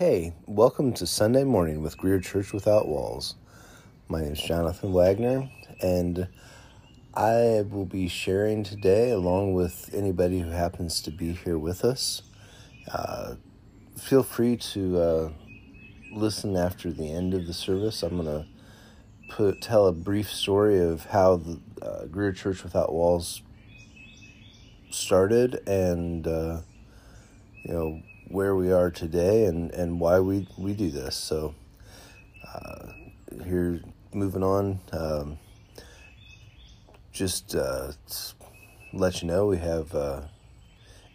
Hey, welcome to Sunday morning with Greer Church Without Walls. My name is Jonathan Wagner, and I will be sharing today, along with anybody who happens to be here with us. Feel free to listen after the end of the service. I'm going to tell a brief story of how the Greer Church Without Walls started and, where we are today and why we do this. So here, moving on, just let you know we have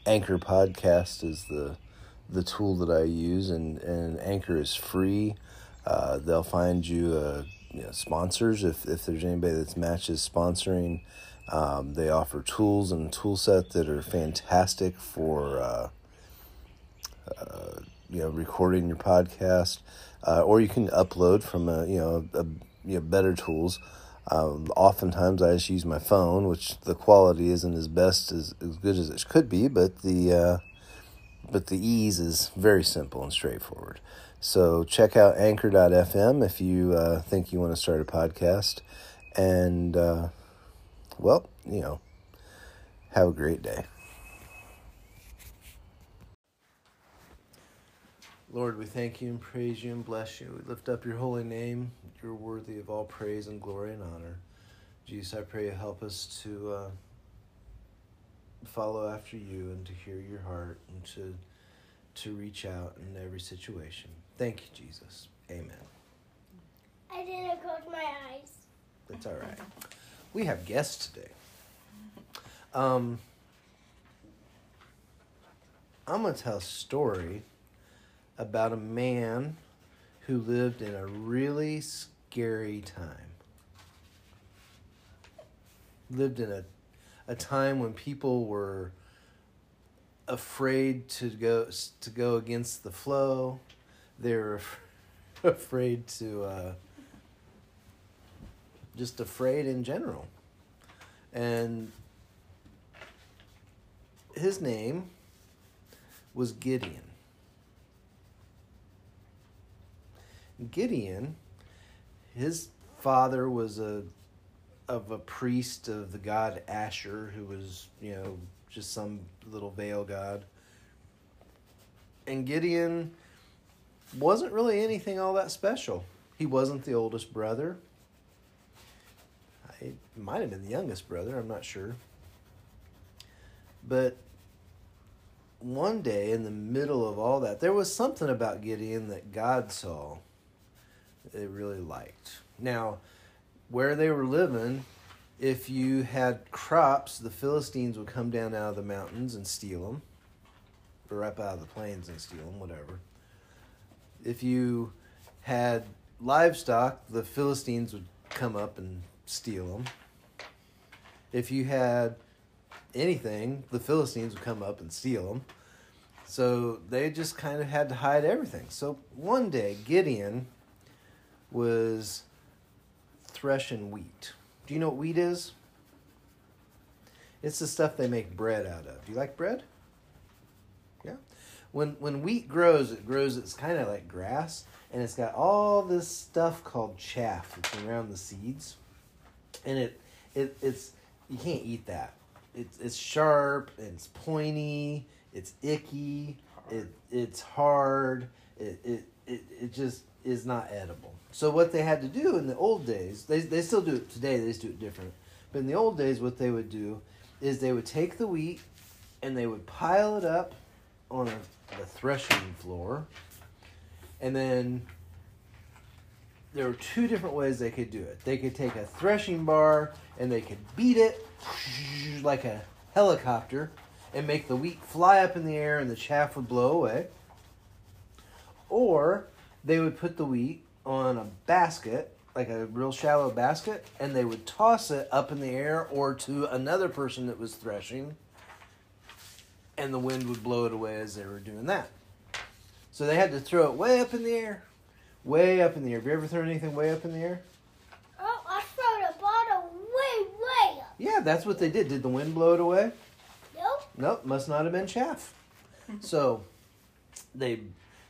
Anchor Podcast is the tool that I use, and Anchor is free. They'll find you, sponsors if there's anybody that matches sponsoring. They offer tools and tool set that are fantastic for recording your podcast, or you can upload from better tools. Oftentimes I just use my phone, which the quality isn't as good as it could be, but the ease is very simple and straightforward. So check out anchor.fm if you think you want to start a podcast, and have a great day. Lord, we thank you and praise you and bless you. We lift up your holy name. You're worthy of all praise and glory and honor. Jesus, I pray you help us to follow after you and to hear your heart and to reach out in every situation. Thank you, Jesus. Amen. I didn't close my eyes. That's all right. We have guests today. I'm going to tell a story about a man who lived in a really scary time. Lived in a time when people were afraid to go against the flow. They were afraid to just afraid in general. And his name was Gideon. Gideon, his father was a priest of the god Asher, who was, just some little Baal god. And Gideon wasn't really anything all that special. He wasn't the oldest brother. He might have been the youngest brother, I'm not sure. But one day in the middle of all that, there was something about Gideon that God saw. They really liked. Now, where they were living, if you had crops, the Philistines would come down out of the mountains and steal them, or up out of the plains and steal them, whatever. If you had livestock, the Philistines would come up and steal them. If you had anything, the Philistines would come up and steal them. So they just kind of had to hide everything. So one day, Gideon was threshing wheat. Do you know what wheat is? It's the stuff they make bread out of. Do you like bread? Yeah. When wheat grows, it's kind of like grass, and it's got all this stuff called chaff that's around the seeds, and it's you can't eat that. It's sharp, it's pointy, it's icky, it's hard. It just is not edible. So what they had to do in the old days, they still do it today, they just do it different. But in the old days, what they would do is they would take the wheat and they would pile it up on the threshing floor. And then there were two different ways they could do it. They could take a threshing bar and they could beat it like a helicopter and make the wheat fly up in the air and the chaff would blow away. Or they would put the wheat on a basket, like a real shallow basket, and they would toss it up in the air or to another person that was threshing, and the wind would blow it away as they were doing that. So they had to throw it way up in the air. Way up in the air. Have you ever thrown anything way up in the air? Oh, I threw the bottle way up. Yeah, that's what they did. Did the wind blow it away? Nope. Must not have been chaff. So they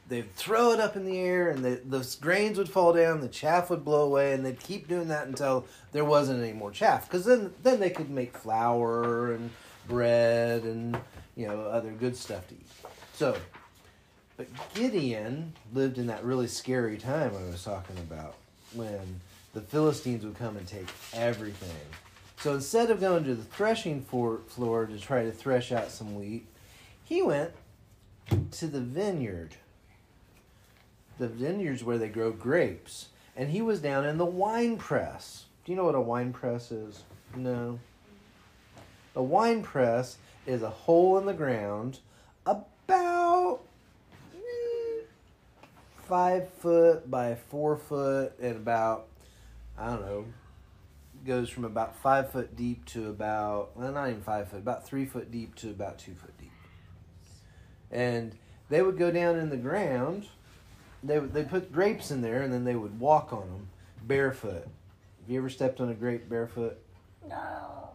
they'd throw it up in the air, and the grains would fall down, the chaff would blow away, and they'd keep doing that until there wasn't any more chaff. Because then they could make flour and bread and, you know, other good stuff to eat. So, but Gideon lived in that really scary time I was talking about, when the Philistines would come and take everything. So instead of going to the threshing floor to try to thresh out some wheat, he went to the vineyard. The vineyards where they grow grapes. And he was down in the wine press. Do you know what a wine press is? No. A wine press is a hole in the ground about 5 foot by 4 foot, and about, I don't know, goes from about 5 foot deep to about, well, not even 5 foot, about 3 foot deep to about 2 foot deep. And they would go down in the ground. They put grapes in there, and then they would walk on them barefoot. Have you ever stepped on a grape barefoot? No.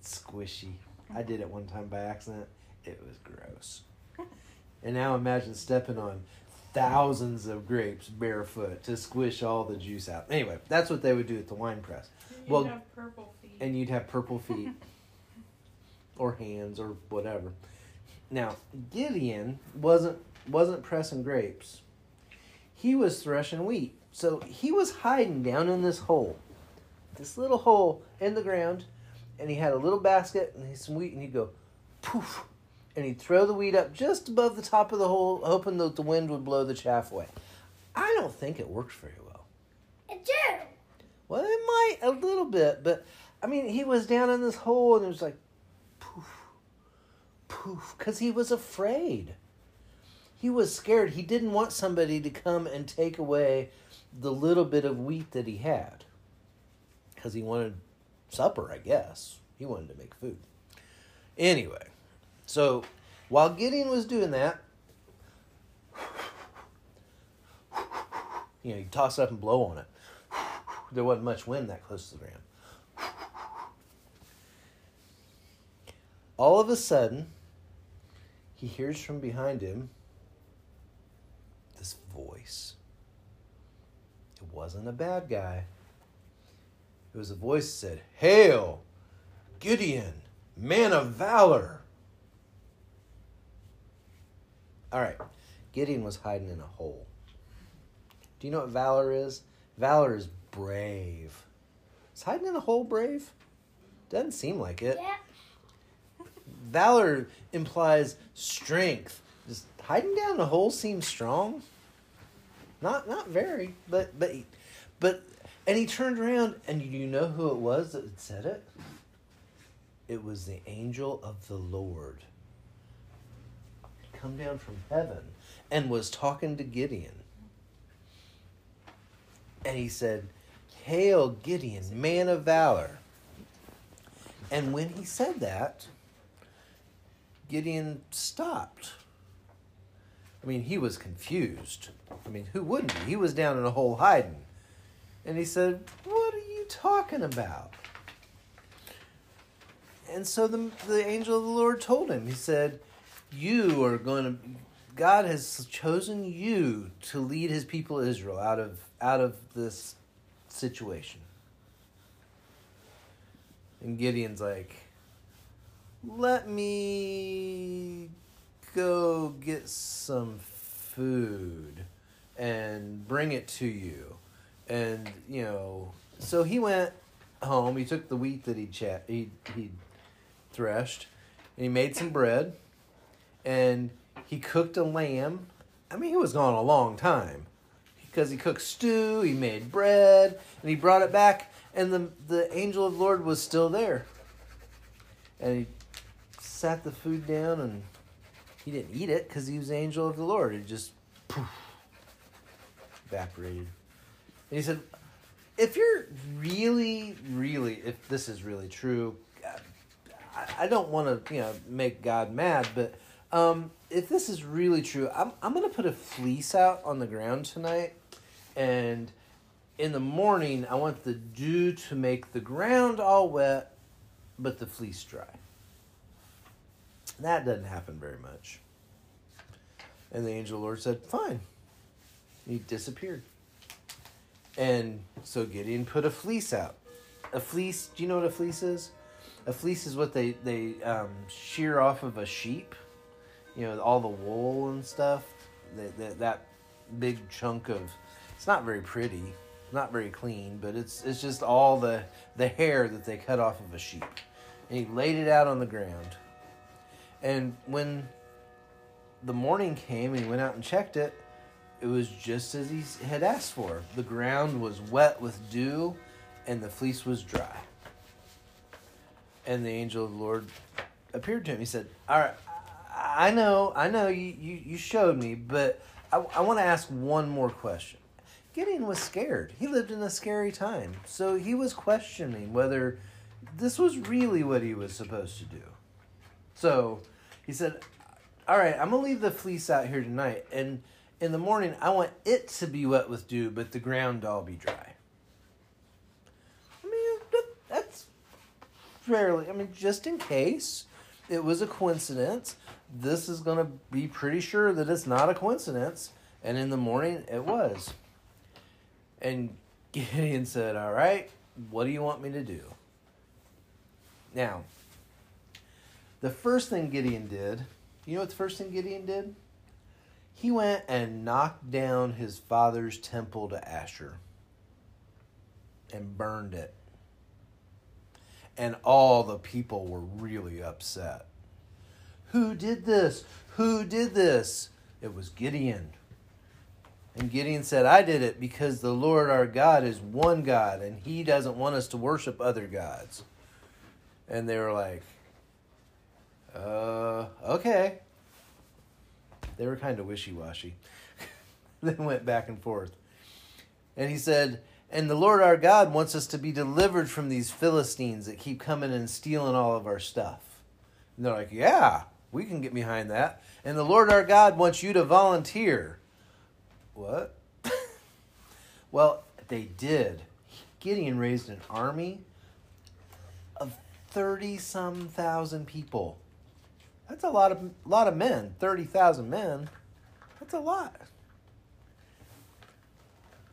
It's squishy. I did it one time by accident. It was gross. And now imagine stepping on thousands of grapes barefoot to squish all the juice out. Anyway, that's what they would do at the wine press. You'd have purple feet. And you'd have purple feet. Or hands, or whatever. Now, Gideon wasn't pressing grapes. He was threshing wheat. So he was hiding down in this hole. This little hole in the ground. And he had a little basket and some wheat, and he'd go poof. And he'd throw the wheat up just above the top of the hole, hoping that the wind would blow the chaff away. I don't think it worked very well. It did. Well, it might a little bit, but I mean, he was down in this hole, and it was like poof, poof, because he was afraid. He was scared. He didn't want somebody to come and take away the little bit of wheat that he had, because he wanted supper, I guess. He wanted to make food. Anyway. So, while Gideon was doing that, you know, you toss it up and blow on it. There wasn't much wind that close to the ground. All of a sudden, he hears from behind him this voice. It wasn't a bad guy. It was a voice that said, "Hail, Gideon, man of valor." All right, Gideon was hiding in a hole. Do you know what valor is? Valor is brave. Is hiding in a hole brave? Doesn't seem like it. Yeah. Valor implies strength. Just hiding down in a hole seems strong. Not very, but and he turned around, and you know who it was that said it? It was the angel of the Lord. Come down from heaven and was talking to Gideon. And he said, "Hail, Gideon, man of valor." And when he said that, Gideon stopped. I mean, he was confused. I mean, who wouldn't be? He was down in a hole hiding. And he said, "What are you talking about?" And so the angel of the Lord told him, he said, God has chosen you to lead his people Israel out of this situation. And Gideon's like, "Let me go get some food and bring it to you." And, you know, so he went home, he took the wheat that he threshed, and he made some bread. And he cooked a lamb. I mean, he was gone a long time. Because he cooked stew, he made bread, and he brought it back. And the angel of the Lord was still there. And he sat the food down, and he didn't eat it because he was the angel of the Lord. It just poof, evaporated. And he said, "If you're really, really, if this is really true, I don't want to, you know, make God mad, but... if this is really true, I'm going to put a fleece out on the ground tonight, and in the morning, I want the dew to make the ground all wet, but the fleece dry." That doesn't happen very much. And the angel of the Lord said, fine. And he disappeared. And so Gideon put a fleece out. A fleece, do you know what a fleece is? A fleece is what they shear off of a sheep. You know, all the wool and stuff. That big chunk of, it's not very pretty, not very clean, but it's just all the hair that they cut off of a sheep. And he laid it out on the ground. And when the morning came and he went out and checked it, it was just as he had asked for. The ground was wet with dew, and the fleece was dry. And the angel of the Lord appeared to him. He said, all right, I know you showed me, but I want to ask one more question. Gideon was scared. He lived in a scary time. So he was questioning whether this was really what he was supposed to do. So he said, all right, I'm going to leave the fleece out here tonight. And in the morning, I want it to be wet with dew, but the ground to all be dry. I mean, that's fairly, I mean, just in case it was a coincidence, this is going to be pretty sure that it's not a coincidence. And in the morning, it was. And Gideon said, all right, what do you want me to do? Now, the first thing Gideon did, you know what the first thing Gideon did? He went and knocked down his father's temple to Asher and burned it. And all the people were really upset. Who did this? Who did this? It was Gideon. And Gideon said, I did it because the Lord our God is one God, and he doesn't want us to worship other gods. And they were like, okay. They were kind of wishy-washy. They went back and forth. And he said, and the Lord our God wants us to be delivered from these Philistines that keep coming and stealing all of our stuff. And they're like, yeah, we can get behind that. And the Lord our God wants you to volunteer. What? Well, they did. Gideon raised an army of 30-some thousand people. That's a lot of men, 30,000 men. That's a lot.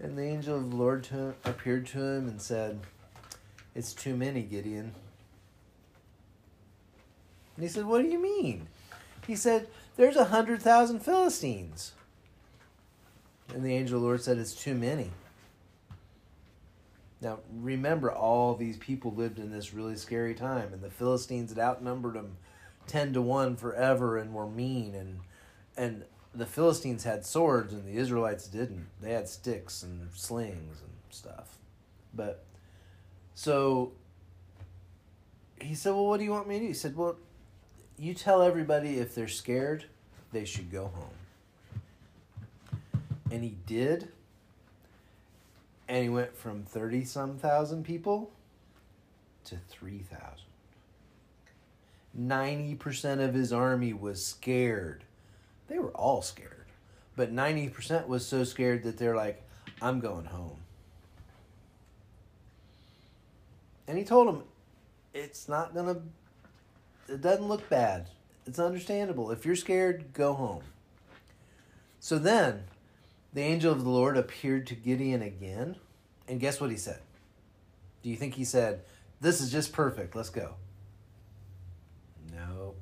And the angel of the Lord appeared to him and said, it's too many, Gideon. And he said, what do you mean? He said, there's 100,000 Philistines. And the angel of the Lord said, it's too many. Now, remember, all these people lived in this really scary time, and the Philistines had outnumbered them 10-1 forever and were mean, and the Philistines had swords, and the Israelites didn't. They had sticks and slings and stuff. But, so, he said, well, what do you want me to do? He said, well, you tell everybody if they're scared, they should go home. And he did. And he went from 30-some thousand people to 3,000. 90% of his army was scared. They were all scared. But 90% was so scared that they're like, I'm going home. And he told them, it doesn't look bad. It's understandable. If you're scared, go home. So then the angel of the Lord appeared to Gideon again. And guess what he said? Do you think he said, this is just perfect, let's go? No.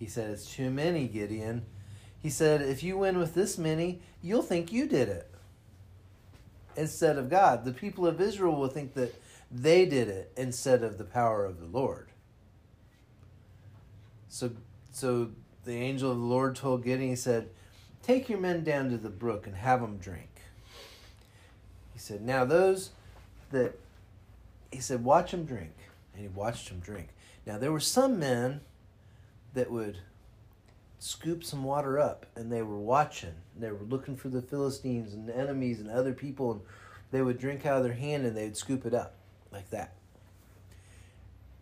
He said, it's too many, Gideon. He said, if you win with this many, you'll think you did it instead of God. The people of Israel will think that they did it instead of the power of the Lord. So the angel of the Lord told Gideon, he said, take your men down to the brook and have them drink. He said, now those that, he said, watch them drink. And he watched them drink. Now there were some men that would scoop some water up, and they were watching. And they were looking for the Philistines and the enemies and other people, and they would drink out of their hand, and they'd scoop it up like that.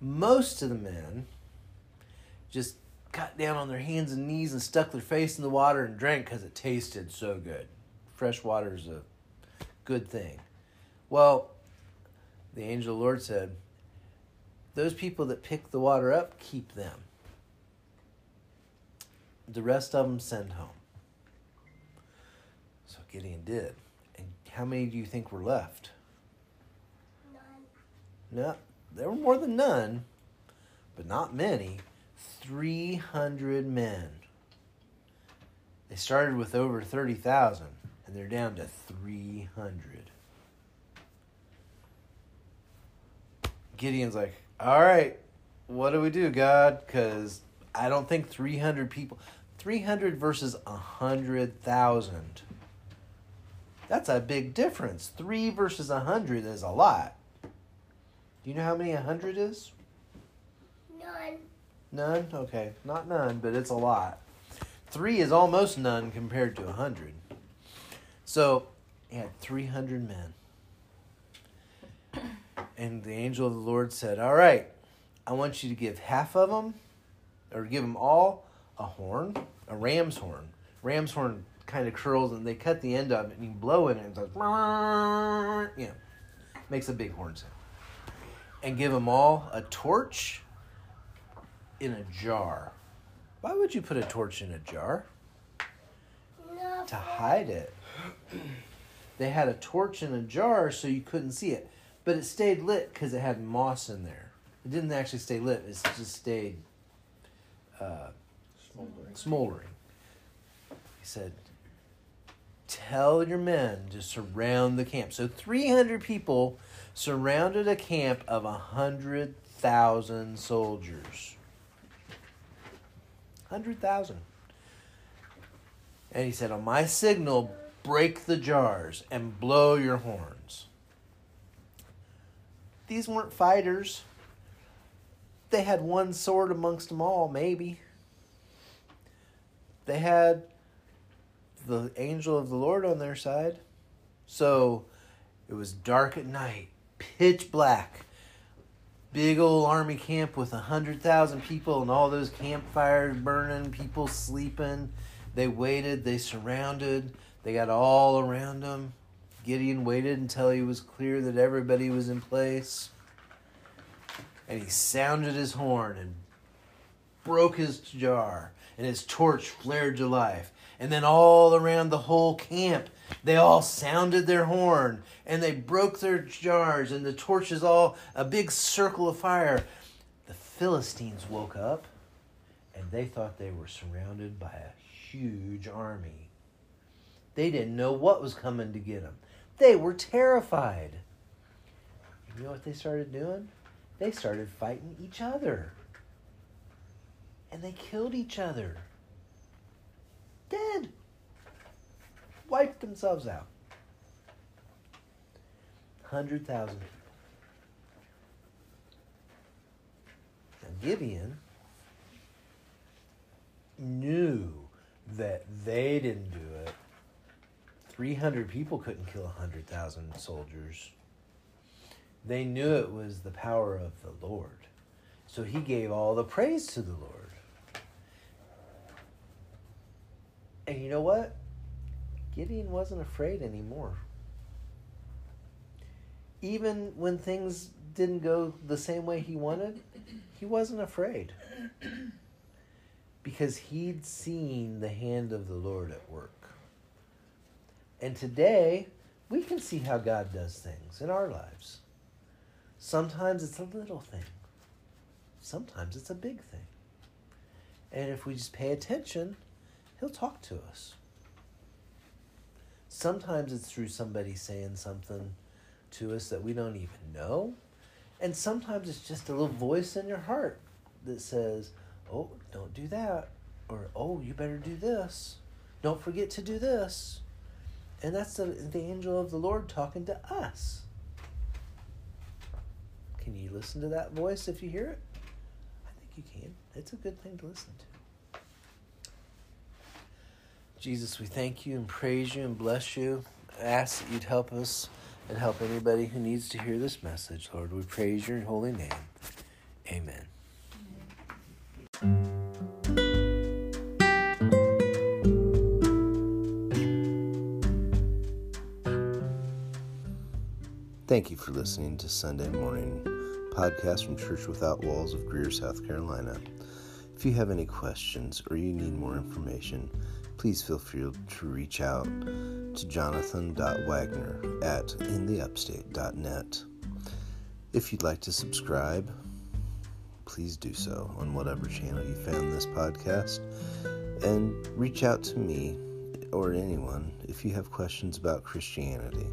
Most of the men just got down on their hands and knees and stuck their face in the water and drank because it tasted so good. Fresh water is a good thing. Well, the angel of the Lord said, those people that pick the water up, keep them. The rest of them send home. Gideon did. And how many do you think were left? None. No, there were more than none, but not many. 300 men. They started with over 30,000, and they're down to 300. Gideon's like, all right, what do we do, God? Because I don't think 300 people... 300 versus 100,000. That's a big difference. 3 versus 100 is a lot. Do you know how many 100 is? None. None? Okay. Not none, but it's a lot. 3 is almost none compared to 100. So, he had 300 men. And the angel of the Lord said, all right, I want you to give half of them, or give them all, a horn, a ram's horn. Ram's horn kind of curls, and they cut the end of it, and you blow in it, and it's like, you know, makes a big horn sound. And give them all a torch in a jar. Why would you put a torch in a jar? Nothing. To hide it. They had a torch in a jar so you couldn't see it, but it stayed lit because it had moss in there. It didn't actually stay lit. It just stayed... smoldering. He said, tell your men to surround the camp. So 300 people surrounded a camp of 100,000 soldiers. 100,000. And he said, on my signal, break the jars and blow your horns. These weren't fighters. They had one sword amongst them all, maybe. They had the angel of the Lord on their side. So it was dark at night, pitch black. Big old army camp with 100,000 people and all those campfires burning, people sleeping. They waited, they surrounded, they got all around them. Gideon waited until he was clear that everybody was in place. And he sounded his horn and broke his jar. And his torch flared to life. And then all around the whole camp, they all sounded their horn. And they broke their jars. And the torches all, a big circle of fire. The Philistines woke up. And they thought they were surrounded by a huge army. They didn't know what was coming to get them. They were terrified. You know what they started doing? They started fighting each other. And they killed each other. Dead. Wiped themselves out. 100,000 people. Now Gideon knew that they didn't do it. 300 people couldn't kill 100,000 soldiers. They knew it was the power of the Lord. So he gave all the praise to the Lord. And you know what? Gideon wasn't afraid anymore. Even when things didn't go the same way he wanted, he wasn't afraid. Because he'd seen the hand of the Lord at work. And today, we can see how God does things in our lives. Sometimes it's a little thing. Sometimes it's a big thing. And if we just pay attention... He'll talk to us. Sometimes it's through somebody saying something to us that we don't even know. And sometimes it's just a little voice in your heart that says, oh, don't do that. Or, oh, you better do this. Don't forget to do this. And that's the angel of the Lord talking to us. Can you listen to that voice if you hear it? I think you can. It's a good thing to listen to. Jesus, we thank you and praise you and bless you. I ask that you'd help us and help anybody who needs to hear this message, Lord. We praise your holy name. Amen. Thank you for listening to Sunday Morning Podcast from Church Without Walls of Greer, South Carolina. If you have any questions or you need more information, please feel free to reach out That's Jonathan.Wagner at intheupstate.net. If you'd like to subscribe, please do so on whatever channel you found this podcast. And reach out to me or anyone if you have questions about Christianity.